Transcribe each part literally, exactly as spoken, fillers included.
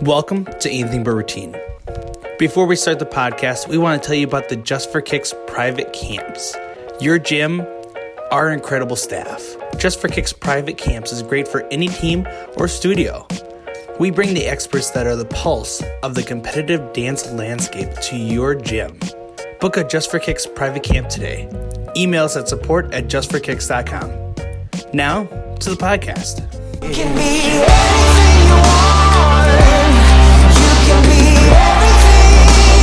Welcome to Anything But Routine. Before we start the podcast, we want to tell you about the Just For Kicks private camps. Your gym, our incredible staff. Just For Kicks private camps is great for any team or studio. We bring the experts that are the pulse of the competitive dance landscape to your gym. Book a Just For Kicks private camp today. Email us at support at justforkicks.com. Now, to the podcast. You can be anything you want. You can be everything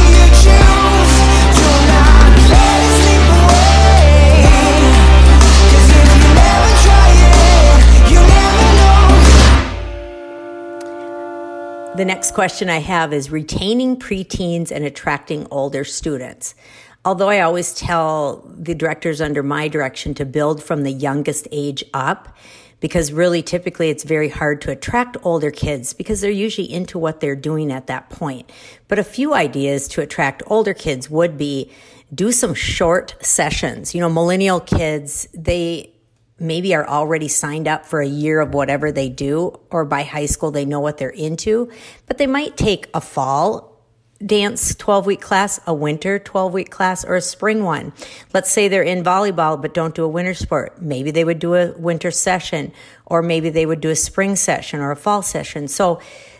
you choose. Do not let it slip away. 'Cause if you never try it, you never know. The next question I have is retaining preteens and attracting older students. Although I always tell the directors under my direction to build from the youngest age up, because really typically it's very hard to attract older kids because they're usually into what they're doing at that point. But a few ideas to attract older kids would be do some short sessions. You know, millennial kids, they maybe are already signed up for a year of whatever they do, or by high school they know what they're into, but they might take a fall dance twelve-week class, a winter twelve-week class, or a spring one. Let's say they're in volleyball but don't do a winter sport. Maybe they would do a winter session, or maybe they would do a spring session or a fall session. So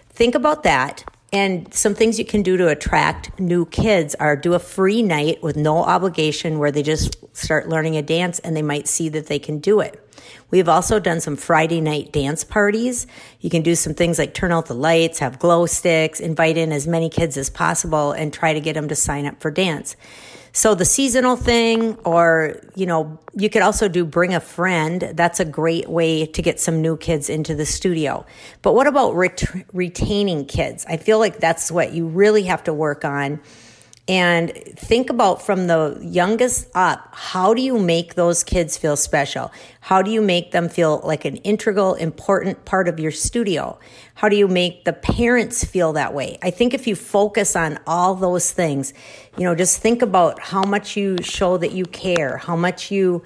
think about that. And some things you can do to attract new kids are do a free night with no obligation where they just start learning a dance and they might see that they can do it. We've also done some Friday night dance parties. You can do some things like turn out the lights, have glow sticks, invite in as many kids as possible and try to get them to sign up for dance. So the seasonal thing, or, you know, you could also do bring a friend. That's a great way to get some new kids into the studio. But what about ret- retaining kids? I feel like that's what you really have to work on. And think about from the youngest up, how do you make those kids feel special? How do you make them feel like an integral, important part of your studio? How do you make the parents feel that way? I think if you focus on all those things, you know, just think about how much you show that you care, how much you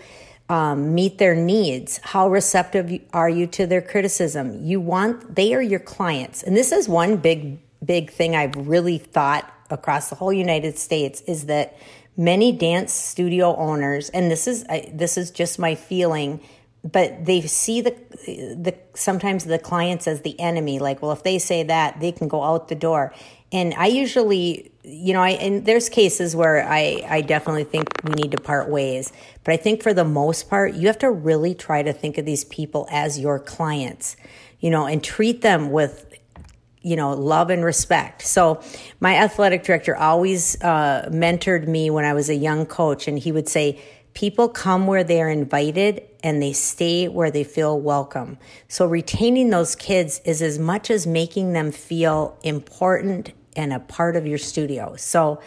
um, meet their needs, how receptive are you to their criticism? You want, they are your clients. And this is one big, big thing I've really thought across the whole United States is that many dance studio owners, and this is I, this is just my feeling, but they see the the sometimes the clients as the enemy. Like, well, if they say that, they can go out the door. And I usually, you know, I and there's cases where I I definitely think we need to part ways. But I think for the most part, you have to really try to think of these people as your clients, you know, and treat them with, you know, love and respect. So my athletic director always uh, mentored me when I was a young coach, and he would say, people come where they are invited and they stay where they feel welcome. So retaining those kids is as much as making them feel important and a part of your studio. So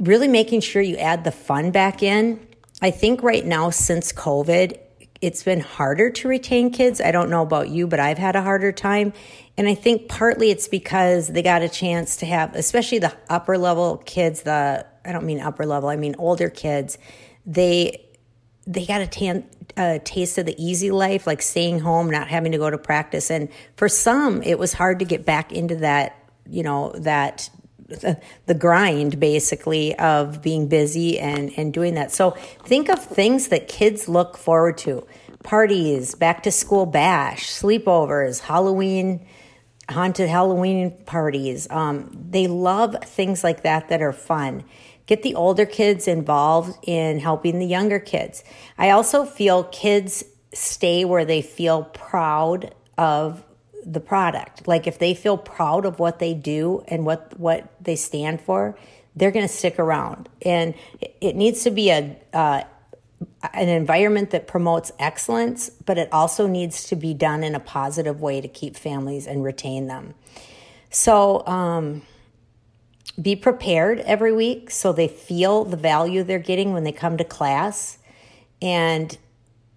really making sure you add the fun back in. I think right now since COVID, it's been harder to retain kids. I don't know about you, but I've had a harder time. And I think partly it's because they got a chance to have, especially the upper level kids, the, I don't mean upper level, I mean older kids, they they got a, tan, a taste of the easy life, like staying home, not having to go to practice. And for some, it was hard to get back into that, you know, that the grind basically of being busy and, and doing that. So think of things that kids look forward to. Parties, back to school bash, sleepovers, Halloween, haunted Halloween parties. Um, they love things like that that are fun. Get the older kids involved in helping the younger kids. I also feel kids stay where they feel proud of the product. Like if they feel proud of what they do and what, what they stand for, they're going to stick around. And it, it needs to be a uh, an environment that promotes excellence, but it also needs to be done in a positive way to keep families and retain them. So um, be prepared every week so they feel the value they're getting when they come to class. And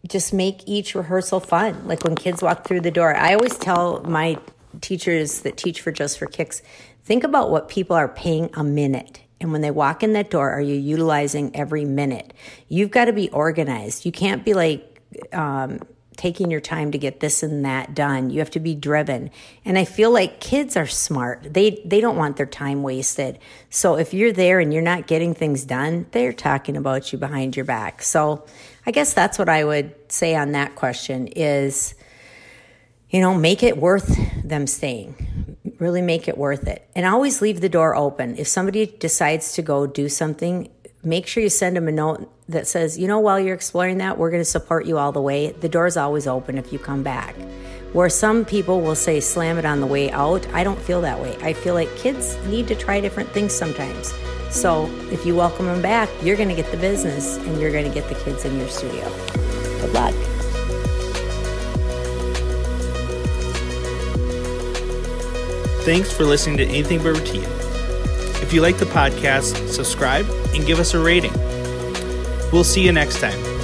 just make each rehearsal fun. Like when kids walk through the door, I always tell my teachers that teach for Just for Kicks, think about what people are paying a minute. And when they walk in that door, are you utilizing every minute? You've got to be organized. You can't be like um, taking your time to get this and that done. You have to be driven. And I feel like kids are smart. They they don't want their time wasted. So if you're there and you're not getting things done, they're talking about you behind your back. So I guess that's what I would say on that question is, you know, make it worth them staying. Really make it worth it. And always leave the door open. If somebody decides to go do something, make sure you send them a note that says, you know, while you're exploring that, we're going to support you all the way. The door's always open if you come back. Where some people will say, slam it on the way out, I don't feel that way. I feel like kids need to try different things sometimes. So if you welcome them back, you're going to get the business and you're going to get the kids in your studio. Good luck. Thanks for listening to Anything But Routine. If you like the podcast, subscribe and give us a rating. We'll see you next time.